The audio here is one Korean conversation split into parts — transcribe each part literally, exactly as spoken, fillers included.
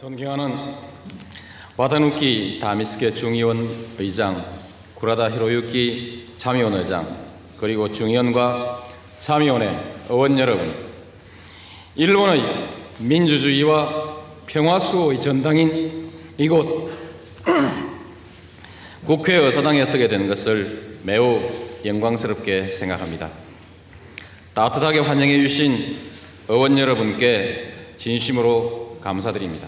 존경하는 와타누키 다미스케 중의원 의장, 구라다 히로유키 참의원 의장, 그리고 중의원과 참의원의 의원 여러분, 일본의 민주주의와 평화수호의 전당인 이곳 국회의사당에 서게 된 것을 매우 영광스럽게 생각합니다. 따뜻하게 환영해 주신 의원 여러분께 진심으로 감사드립니다.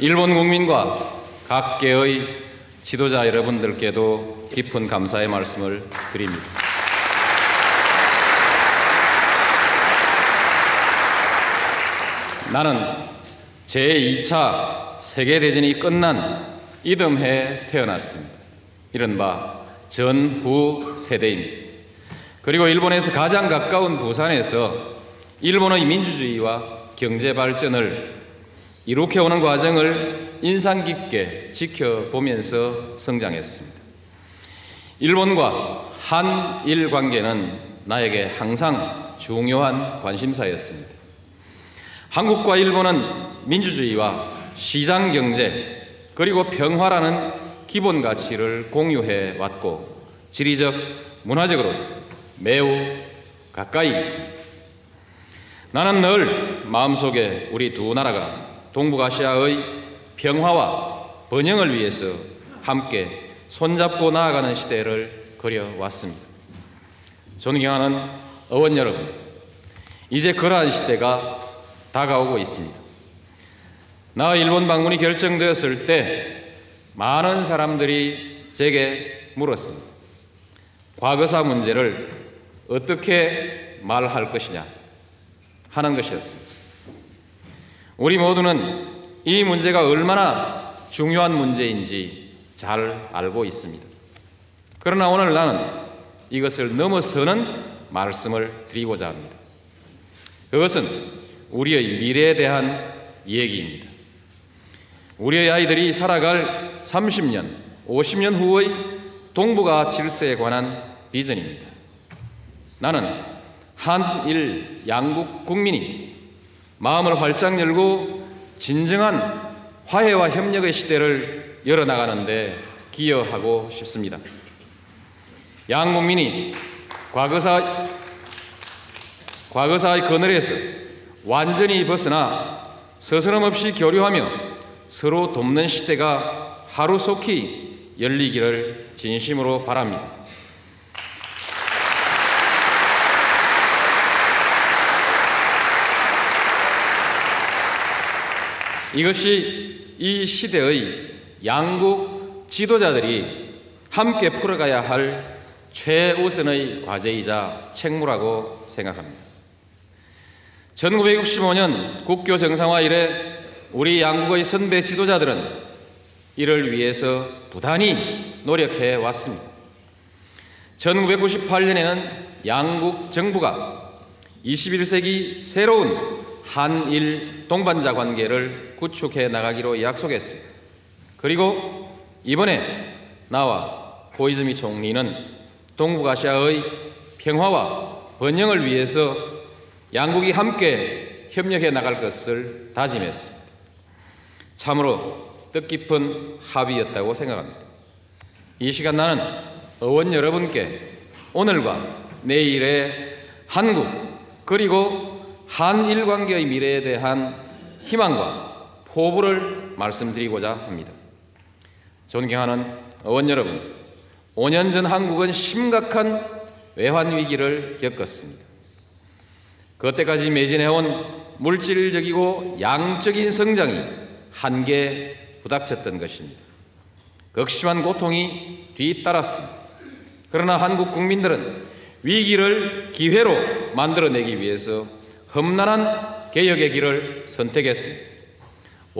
일본 국민과 각계의 지도자 여러분들께도 깊은 감사의 말씀을 드립니다. 나는 제이 차 세계대전이 끝난 이듬해에 태어났습니다. 이른바 전후 세대입니다. 그리고 일본에서 가장 가까운 부산에서 일본의 민주주의와 경제 발전을 이룩해오는 과정을 인상 깊게 지켜보면서 성장했습니다. 일본과 한일 관계는 나에게 항상 중요한 관심사였습니다. 한국과 일본은 민주주의와 시장경제 그리고 평화라는 기본 가치를 공유해왔고 지리적, 문화적으로 매우 가까이 있습니다. 나는 늘 마음속에 우리 두 나라가 동북아시아의 평화와 번영을 위해서 함께 손잡고 나아가는 시대를 그려왔습니다. 존경하는 의원 여러분, 이제 그러한 시대가 다가오고 있습니다. 나의 일본 방문이 결정되었을 때 많은 사람들이 제게 물었습니다. 과거사 문제를 어떻게 말할 것이냐 하는 것이었습니다. 우리 모두는 이 문제가 얼마나 중요한 문제인지 잘 알고 있습니다. 그러나 오늘 나는 이것을 넘어서는 말씀을 드리고자 합니다. 그것은 우리의 미래에 대한 얘기입니다. 우리의 아이들이 살아갈 삼십 년, 오십 년 후의 동북아 질서에 관한 비전입니다. 나는 한일 양국 국민이 마음을 활짝 열고 진정한 화해와 협력의 시대를 열어나가는 데 기여하고 싶습니다. 양 국민이 과거사, 과거사의 그늘에서 완전히 벗어나 서스럼 없이 교류하며 서로 돕는 시대가 하루속히 열리기를 진심으로 바랍니다. 이것이 이 시대의 양국 지도자들이 함께 풀어가야 할 최우선의 과제이자 책무라고 생각합니다. 천구백육십오 년 국교 정상화 이래 우리 양국의 선배 지도자들은 이를 위해서 부단히 노력해 왔습니다. 천구백구십팔 년에는 양국 정부가 이십일 세기 새로운 한일 동반자 관계를 구축해 나가기로 약속했습니다. 그리고 이번에 나와 고이즈미 총리는 동북아시아의 평화와 번영을 위해서 양국이 함께 협력해 나갈 것을 다짐했습니다. 참으로 뜻깊은 합의였다고 생각합니다. 이 시간 나는 의원 여러분께 오늘과 내일의 한국 그리고 한일 관계의 미래에 대한 희망과 포부를 말씀드리고자 합니다. 존경하는 의원 여러분, 오 년 전 한국은 심각한 외환 위기를 겪었습니다. 그때까지 매진해온 물질적이고 양적인 성장이 한계에 부닥쳤던 것입니다. 극심한 고통이 뒤따랐습니다. 그러나 한국 국민들은 위기를 기회로 만들어내기 위해서 험난한 개혁의 길을 선택했습니다.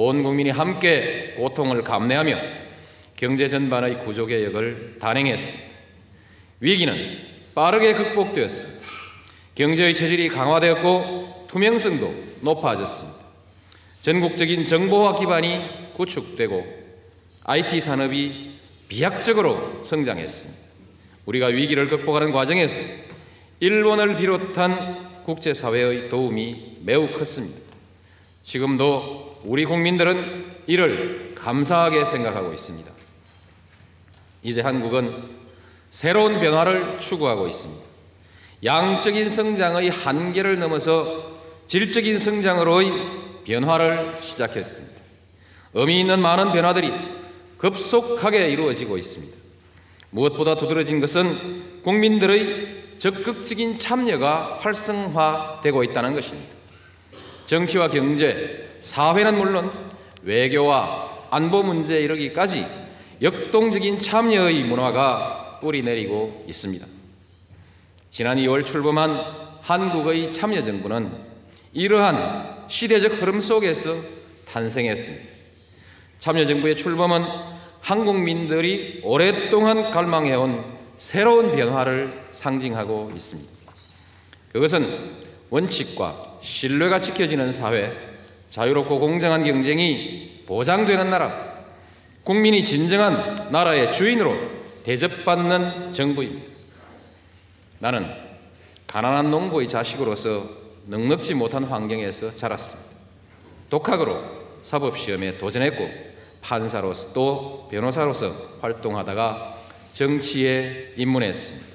온 국민이 함께 고통을 감내하며 경제 전반의 구조개혁을 단행했습니다. 위기는 빠르게 극복되었습니다. 경제의 체질이 강화되었고 투명성도 높아졌습니다. 전국적인 정보화 기반이 구축되고 아이티 산업이 비약적으로 성장했습니다. 우리가 위기를 극복하는 과정에서 일본을 비롯한 국제사회의 도움이 매우 컸습니다. 지금도 우리 국민들은 이를 감사하게 생각하고 있습니다. 이제 한국은 새로운 변화를 추구하고 있습니다. 양적인 성장의 한계를 넘어서 질적인 성장으로의 변화를 시작했습니다. 의미 있는 많은 변화들이 급속하게 이루어지고 있습니다. 무엇보다 두드러진 것은 국민들의 적극적인 참여가 활성화되고 있다는 것입니다. 정치와 경제, 사회는 물론 외교와 안보 문제에 이르기까지 역동적인 참여의 문화가 뿌리내리고 있습니다. 지난 이월 출범한 한국의 참여정부는 이러한 시대적 흐름 속에서 탄생했습니다. 참여정부의 출범은 한국민들이 오랫동안 갈망해온 새로운 변화를 상징하고 있습니다. 그것은 원칙과 신뢰가 지켜지는 사회, 자유롭고 공정한 경쟁이 보장되는 나라, 국민이 진정한 나라의 주인으로 대접받는 정부입니다. 나는 가난한 농부의 자식으로서 넉넉지 못한 환경에서 자랐습니다. 독학으로 사법시험에 도전했고 판사로서 또 변호사로서 활동하다가 정치에 입문했습니다.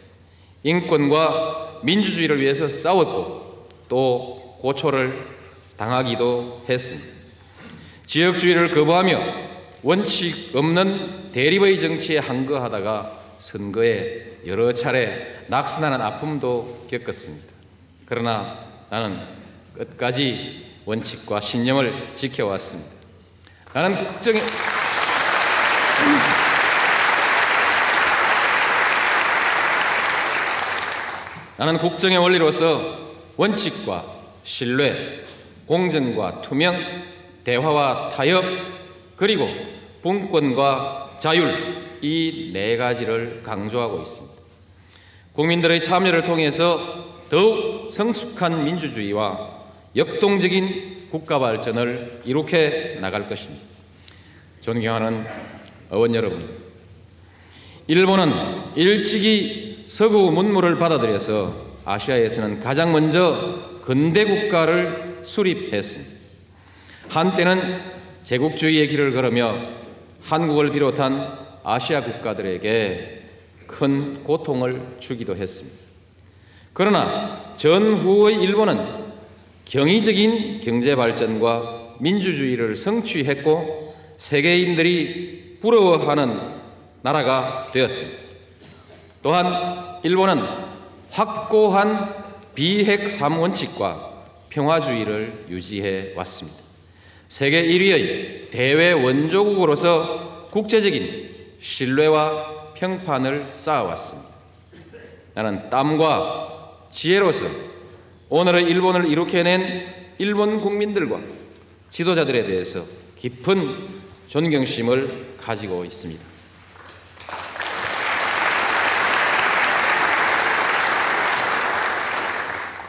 인권과 민주주의를 위해서 싸웠고 또 고초를 당하기도 했습니다. 지역주의를 거부하며 원칙 없는 대립의 정치에 항거하다가 선거에 여러 차례 낙선하는 아픔도 겪었습니다. 그러나 나는 끝까지 원칙과 신념을 지켜왔습니다. 나는 국정에 나는 국정의 원리로서 원칙과 신뢰, 공정과 투명, 대화와 타협, 그리고 분권과 자율, 이 네 가지를 강조하고 있습니다. 국민들의 참여를 통해서 더욱 성숙한 민주주의와 역동적인 국가 발전을 이룩해 나갈 것입니다. 존경하는 의원 여러분, 일본은 일찍이 서구 문물을 받아들여서 아시아에서는 가장 먼저 근대 국가를 수립했습니다. 한때는 제국주의의 길을 걸으며 한국을 비롯한 아시아 국가들에게 큰 고통을 주기도 했습니다. 그러나 전후의 일본은 경이적인 경제 발전과 민주주의를 성취했고 세계인들이 부러워하는 나라가 되었습니다. 또한 일본은 확고한 비핵 삼 원칙과 평화주의를 유지해 왔습니다. 세계 일 위의 대외 원조국으로서 국제적인 신뢰와 평판을 쌓아왔습니다. 나는 땀과 지혜로서 오늘의 일본을 이룩해낸 일본 국민들과 지도자들에 대해서 깊은 존경심을 가지고 있습니다.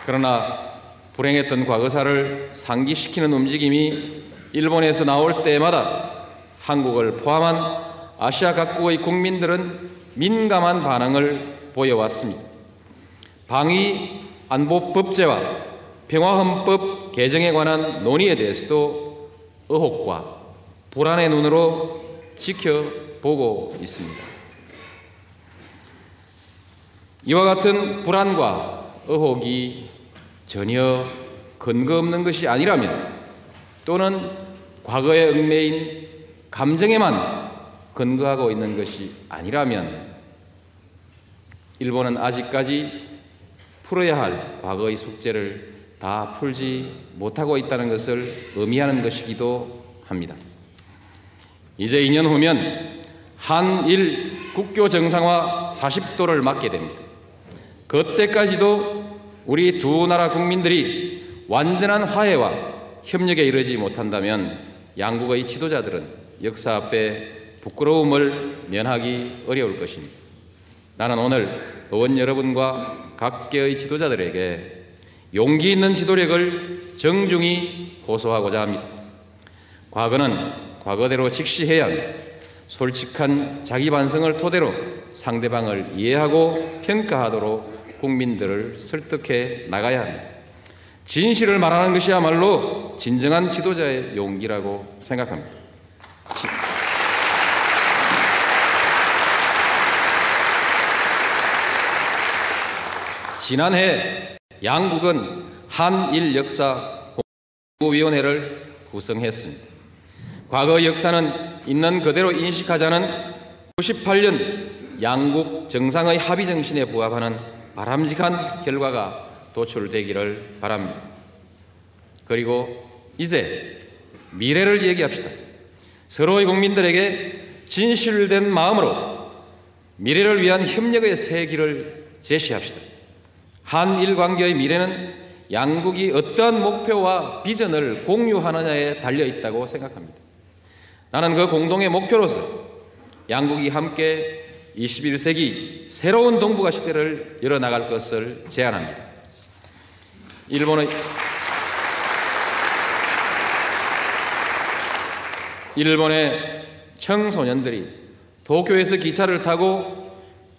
그러나 불행했던 과거사를 상기시키는 움직임이 일본에서 나올 때마다 한국을 포함한 아시아 각국의 국민들은 민감한 반응을 보여왔습니다. 방위 안보법제와 평화헌법 개정에 관한 논의에 대해서도 의혹과 불안의 눈으로 지켜보고 있습니다. 이와 같은 불안과 의혹이 전혀 근거 없는 것이 아니라면 또는 과거의 얽매인 감정에만 근거하고 있는 것이 아니라면 일본은 아직까지 풀어야 할 과거의 숙제를 다 풀지 못하고 있다는 것을 의미하는 것이기도 합니다. 이제 이 년 후면 한일 국교 정상화 사십 도를 맞게 됩니다. 그때까지도 우리 두 나라 국민들이 완전한 화해와 협력에 이르지 못한다면 양국의 지도자들은 역사 앞에 부끄러움을 면하기 어려울 것입니다. 나는 오늘 의원 여러분과 각계의 지도자들에게 용기 있는 지도력을 정중히 호소하고자 합니다. 과거는 과거대로 직시해야 합니다. 솔직한 자기 반성을 토대로 상대방을 이해하고 평가하도록 국민들을 설득해 나가야 합니다. 진실을 말하는 것이야말로 진정한 지도자의 용기라고 생각합니다. 지난해 양국은 한일 역사 공부위원회를 구성했습니다. 과거의 역사는 있는 그대로 인식하자는 구십팔 년 양국 정상의 합의 정신에 부합하는 바람직한 결과가 도출되기를 바랍니다. 그리고 이제 미래를 얘기합시다. 서로의 국민들에게 진실된 마음으로 미래를 위한 협력의 새 길을 제시합시다. 한일 관계의 미래는 양국이 어떠한 목표와 비전을 공유하느냐에 달려있다고 생각합니다. 나는 그 공동의 목표로서 양국이 함께 이십일 세기 새로운 동북아 시대를 열어나갈 것을 제안합니다. 일본의, 일본의 청소년들이 도쿄에서 기차를 타고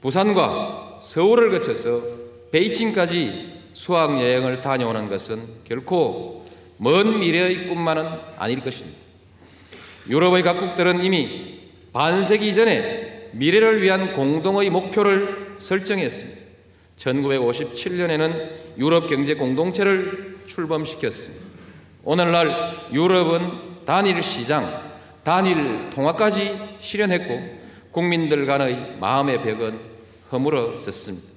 부산과 서울을 거쳐서 베이징까지 수학여행을 다녀오는 것은 결코 먼 미래의 꿈만은 아닐 것입니다. 유럽의 각국들은 이미 반세기 이전에 미래를 위한 공동의 목표를 설정했습니다. 천구백오십칠 년에는 유럽 경제 공동체를 출범시켰습니다. 오늘날 유럽은 단일 시장, 단일 통화까지 실현했고 국민들 간의 마음의 벽은 허물어졌습니다.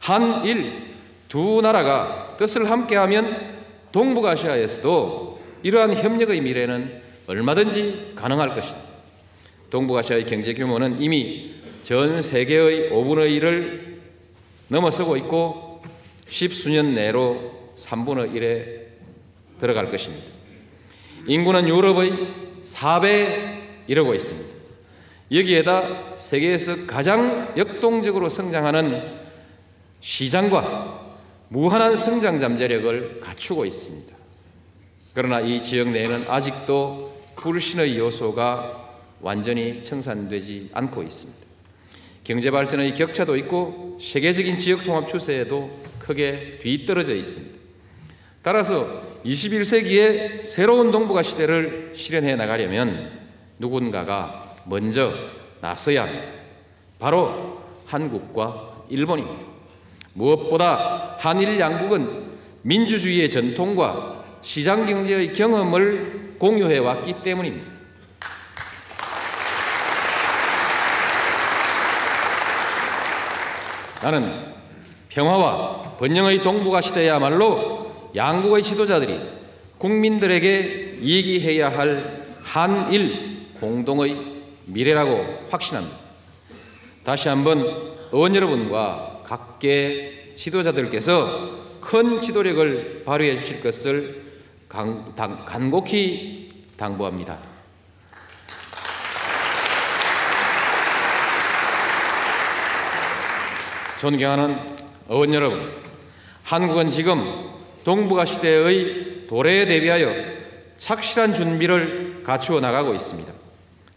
한일 두 나라가 뜻을 함께하면 동북아시아에서도 이러한 협력의 미래는 얼마든지 가능할 것입니다. 동북아시아의 경제 규모는 이미 전 세계의 오분의 일을 넘어서고 있고 십수년 내로 삼분의 일에 들어갈 것입니다. 인구는 유럽의 사배 이르고 있습니다. 여기에다 세계에서 가장 역동적으로 성장하는 시장과 무한한 성장 잠재력을 갖추고 있습니다. 그러나 이 지역 내에는 아직도 불신의 요소가 완전히 청산되지 않고 있습니다. 경제발전의 격차도 있고 세계적인 지역통합 추세에도 크게 뒤떨어져 있습니다. 따라서 이십일 세기의 새로운 동북아 시대를 실현해 나가려면 누군가가 먼저 나서야 합니다. 바로 한국과 일본입니다. 무엇보다 한일 양국은 민주주의의 전통과 시장경제의 경험을 공유해왔기 때문입니다. 나는 평화와 번영의 동북아 시대야말로 양국의 지도자들이 국민들에게 얘기해야 할 한일 공동의 미래라고 확신합니다. 다시 한번 의원 여러분과 각계 지도자들께서 큰 지도력을 발휘해 주실 것을 강, 당, 간곡히 당부합니다. 존경하는 의원 여러분, 한국은 지금 동북아 시대의 도래에 대비하여 착실한 준비를 갖추어 나가고 있습니다.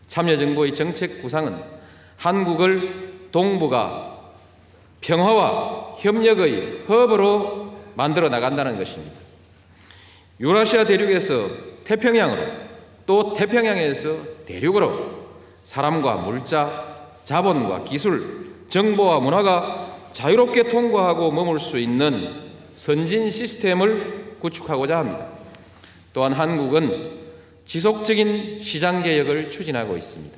참여정부의 정책 구상은 한국을 동북아 평화와 협력의 허브로 만들어 나간다는 것입니다. 유라시아 대륙에서 태평양으로, 또 태평양에서 대륙으로 사람과 물자, 자본과 기술, 정보와 문화가 자유롭게 통과하고 머물 수 있는 선진 시스템을 구축하고자 합니다. 또한 한국은 지속적인 시장개혁을 추진하고 있습니다.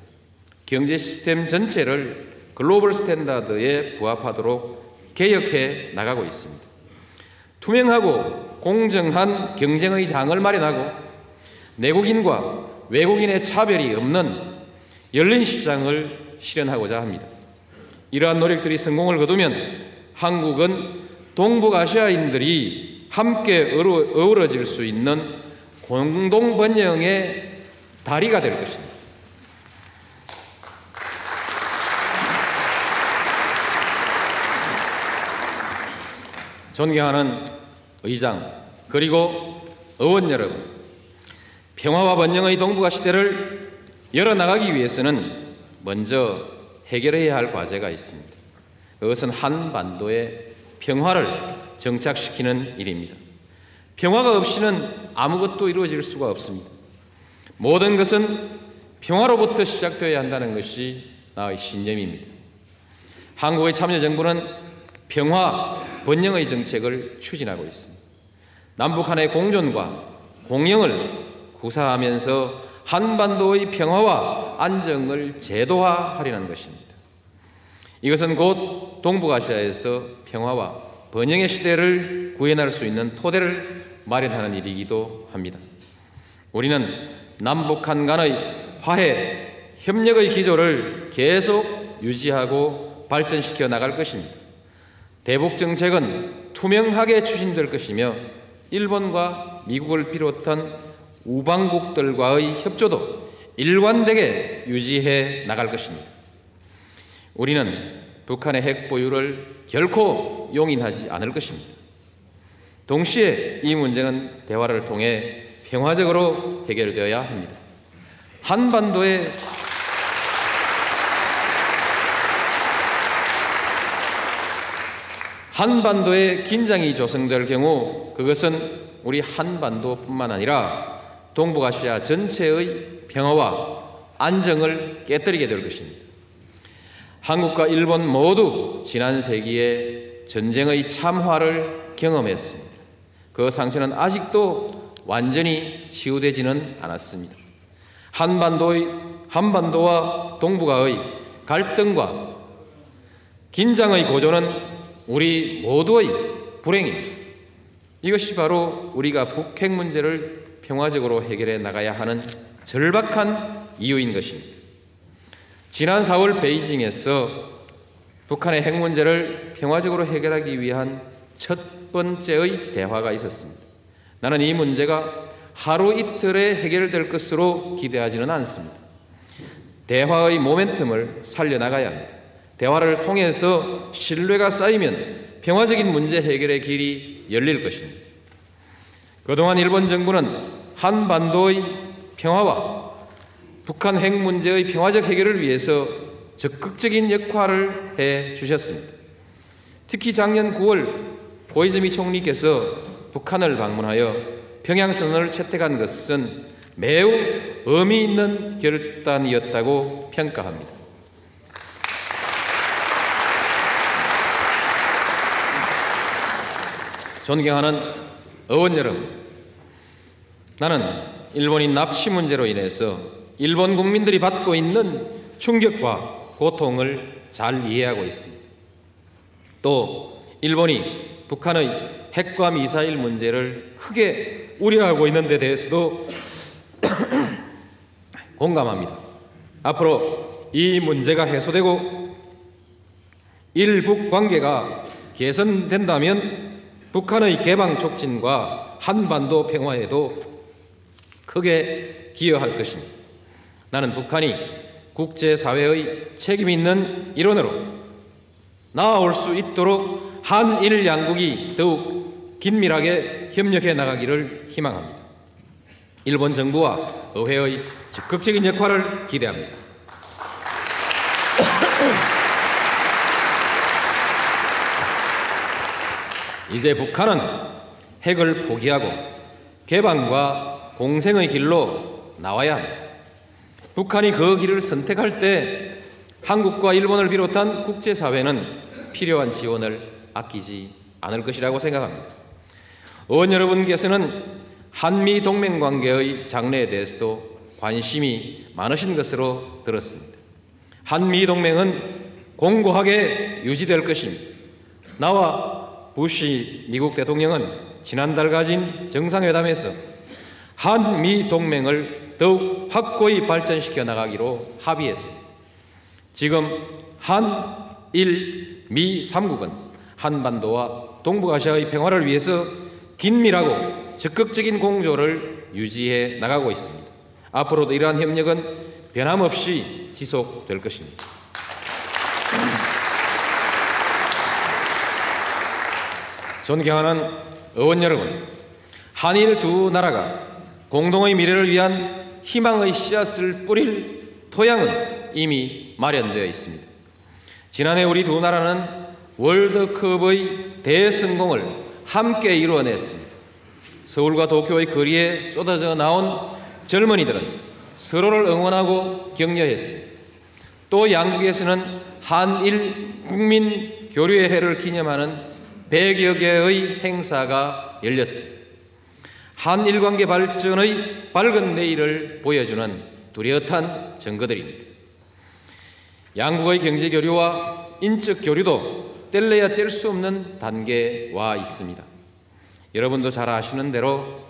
경제 시스템 전체를 글로벌 스탠다드에 부합하도록 개혁해 나가고 있습니다. 투명하고 공정한 경쟁의 장을 마련하고 내국인과 외국인의 차별이 없는 열린 시장을 실현하고자 합니다. 이러한 노력들이 성공을 거두면 한국은 동북아시아인들이 함께 어우러질 수 있는 공동번영의 다리가 될 것입니다. 존경하는 의장 그리고 의원 여러분, 평화와 번영의 동북아 시대를 열어나가기 위해서는 먼저 해결해야 할 과제가 있습니다. 그것은 한반도의 평화를 정착시키는 일입니다. 평화가 없이는 아무것도 이루어질 수가 없습니다. 모든 것은 평화로부터 시작되어야 한다는 것이 나의 신념입니다. 한국의 참여정부는 평화, 번영의 정책을 추진하고 있습니다. 남북 한의 공존과 공영을 구사하면서 한반도의 평화와 안정을 제도화하려는 것입니다. 이것은 곧 동북아시아에서 평화와 번영의 시대를 구현할 수 있는 토대를 마련하는 일이기도 합니다. 우리는 남북한 간의 화해, 협력의 기조를 계속 유지하고 발전시켜 나갈 것입니다. 대북 정책은 투명하게 추진될 것이며 일본과 미국을 비롯한 우방국들과의 협조도 일관되게 유지해 나갈 것입니다. 우리는 북한의 핵 보유를 결코 용인하지 않을 것입니다. 동시에 이 문제는 대화를 통해 평화적으로 해결되어야 합니다. 한반도의 한반도에 긴장이 조성될 경우 그것은 우리 한반도뿐만 아니라 동북아시아 전체의 평화와 안정을 깨뜨리게 될 것입니다. 한국과 일본 모두 지난 세기에 전쟁의 참화를 경험했습니다. 그 상처는 아직도 완전히 치유되지는 않았습니다. 한반도의, 한반도와 동북아의 갈등과 긴장의 고조는 우리 모두의 불행입니다. 이것이 바로 우리가 북핵 문제를 평화적으로 해결해 나가야 하는 절박한 이유인 것입니다. 지난 사월 베이징에서 북한의 핵 문제를 평화적으로 해결하기 위한 첫 번째의 대화가 있었습니다. 나는 이 문제가 하루 이틀에 해결될 것으로 기대하지는 않습니다. 대화의 모멘텀을 살려나가야 합니다. 대화를 통해서 신뢰가 쌓이면 평화적인 문제 해결의 길이 열릴 것입니다. 그동안 일본 정부는 한반도의 평화와 북한 핵 문제의 평화적 해결을 위해서 적극적인 역할을 해 주셨습니다. 특히 작년 구월 고이즈미 총리께서 북한을 방문하여 평양선언을 채택한 것은 매우 의미 있는 결단이었다고 평가합니다. 존경하는 의원 여러분, 나는 일본인 납치 문제로 인해서 일본 국민들이 받고 있는 충격과 고통을 잘 이해하고 있습니다. 또 일본이 북한의 핵과 미사일 문제를 크게 우려하고 있는 데 대해서도 공감합니다. 앞으로 이 문제가 해소되고 일북 관계가 개선된다면 북한의 개방 촉진과 한반도 평화에도 크게 기여할 것입니다. 나는 북한이 국제사회의 책임 있는 일원으로 나아올 수 있도록 한일 양국이 더욱 긴밀하게 협력해 나가기를 희망합니다. 일본 정부와 의회의 적극적인 역할을 기대합니다. 이제 북한은 핵을 포기하고 개방과 공생의 길로 나와야 합니다. 북한이 그 길을 선택할 때 한국과 일본을 비롯한 국제사회는 필요한 지원을 아끼지 않을 것이라고 생각합니다. 의원 여러분께서는 한미 동맹관계의 장래에 대해서도 관심이 많으신 것으로 들었습니다. 한미 동맹은 공고하게 유지될 것입니다. 나와 부시 미국 대통령은 지난달 가진 정상회담에서 한미 동맹을 더욱 확고히 발전시켜 나가기로 합의했습니다. 지금 한일 미 삼국은 한반도와 동북아시아의 평화를 위해서 긴밀하고 적극적인 공조를 유지해 나가고 있습니다. 앞으로도 이러한 협력은 변함없이 지속될 것입니다. 존경하는 의원 여러분, 한일 두 나라가 공동의 미래를 위한 희망의 씨앗을 뿌릴 토양은 이미 마련되어 있습니다. 지난해 우리 두 나라는 월드컵의 대성공을 함께 이루어냈습니다. 서울과 도쿄의 거리에 쏟아져 나온 젊은이들은 서로를 응원하고 격려했습니다. 또 양국에서는 한일 국민 교류의 해를 기념하는 백여 개의 행사가 열렸습니다. 한일 관계 발전의 밝은 내일을 보여주는 뚜렷한 증거들입니다. 양국의 경제 교류와 인적 교류도 뗄래야 뗄 수 없는 단계에 와 있습니다. 여러분도 잘 아시는 대로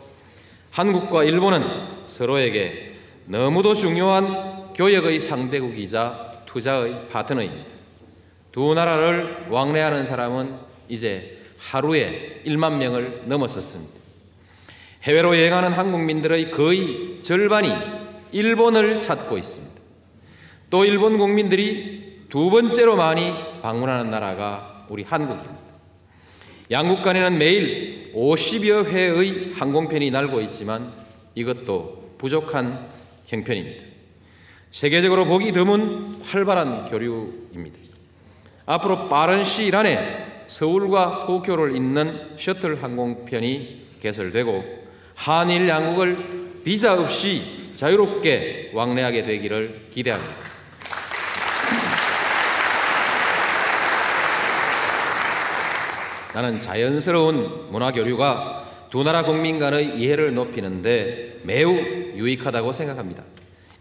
한국과 일본은 서로에게 너무도 중요한 교역의 상대국이자 투자의 파트너입니다. 두 나라를 왕래하는 사람은 이제 하루에 일만 명을 넘어섰습니다. 해외로 여행하는 한국민들의 거의 절반이 일본을 찾고 있습니다. 또 일본 국민들이 두 번째로 많이 방문하는 나라가 우리 한국입니다. 양국 간에는 매일 오십여 회의 항공편이 날고 있지만 이것도 부족한 형편입니다. 세계적으로 보기 드문 활발한 교류입니다. 앞으로 빠른 시일 안에 서울과 도쿄를 잇는 셔틀 항공편이 개설되고 한일 양국을 비자 없이 자유롭게 왕래하게 되기를 기대합니다. 나는 자연스러운 문화교류가 두 나라 국민 간의 이해를 높이는 데 매우 유익하다고 생각합니다.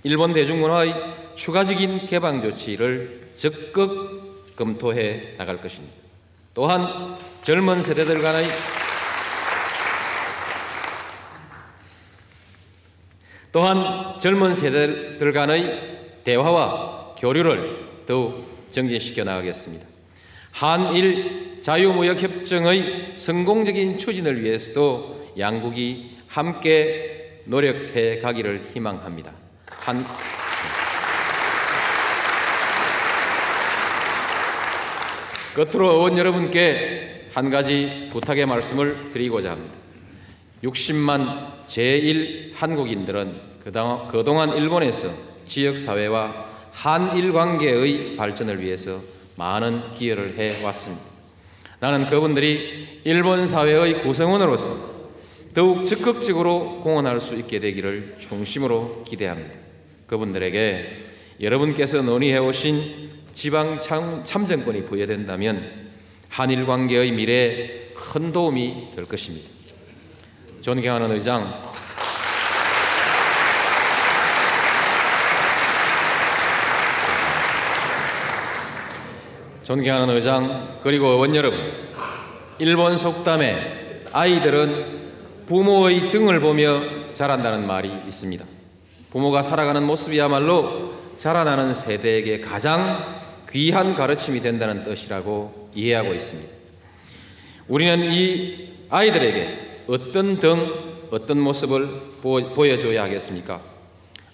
일본 대중문화의 추가적인 개방 조치를 적극 검토해 나갈 것입니다. 또한 젊은 세대들 간의 또한 젊은 세대들 간의 대화와 교류를 더욱 정진시켜 나가겠습니다. 한일 자유무역협정의 성공적인 추진을 위해서도 양국이 함께 노력해 가기를 희망합니다. 한... 끝으로 의원 여러분께 한 가지 부탁의 말씀을 드리고자 합니다. 육십만 제일 한국인들은 그동안 일본에서 지역사회와 한일관계의 발전을 위해서 많은 기여를 해왔습니다. 나는 그분들이 일본 사회의 구성원으로서 더욱 적극적으로 공헌할 수 있게 되기를 중심으로 기대합니다. 그분들에게 여러분께서 논의해오신 지방참정권이 부여된다면 한일관계의 미래에 큰 도움이 될 것입니다. 존경하는 의장, 존경하는 의장 그리고 의원 여러분, 일본 속담에 아이들은 부모의 등을 보며 자란다는 말이 있습니다. 부모가 살아가는 모습이야말로 자라나는 세대에게 가장 귀한 가르침이 된다는 뜻이라고 이해하고 있습니다. 우리는 이 아이들에게 어떤 등, 어떤 모습을 보여줘야 하겠습니까?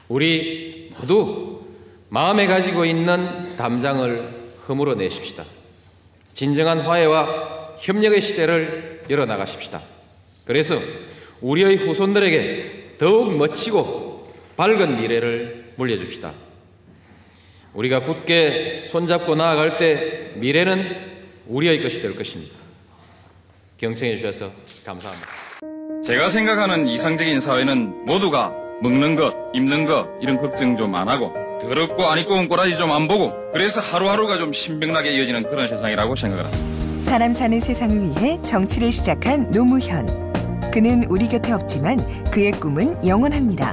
우리 모두 마음에 가지고 있는 담장을 허물어내십시다. 진정한 화해와 협력의 시대를 열어나가십시다. 그래서 우리의 후손들에게 더욱 멋지고 밝은 미래를 물려줍시다. 우리가 굳게 손잡고 나아갈 때 미래는 우리의 것이 될 것입니다. 경청해 주셔서 감사합니다. 제가 생각하는 이상적인 사회는 모두가 먹는 것, 입는 것 이런 걱정 좀 안 하고 더럽고 안 입고 온 꼬라지 좀 안 보고 그래서 하루하루가 좀 신명나게 이어지는 그런 세상이라고 생각을 합니다. 사람 사는 세상을 위해 정치를 시작한 노무현. 그는 우리 곁에 없지만 그의 꿈은 영원합니다.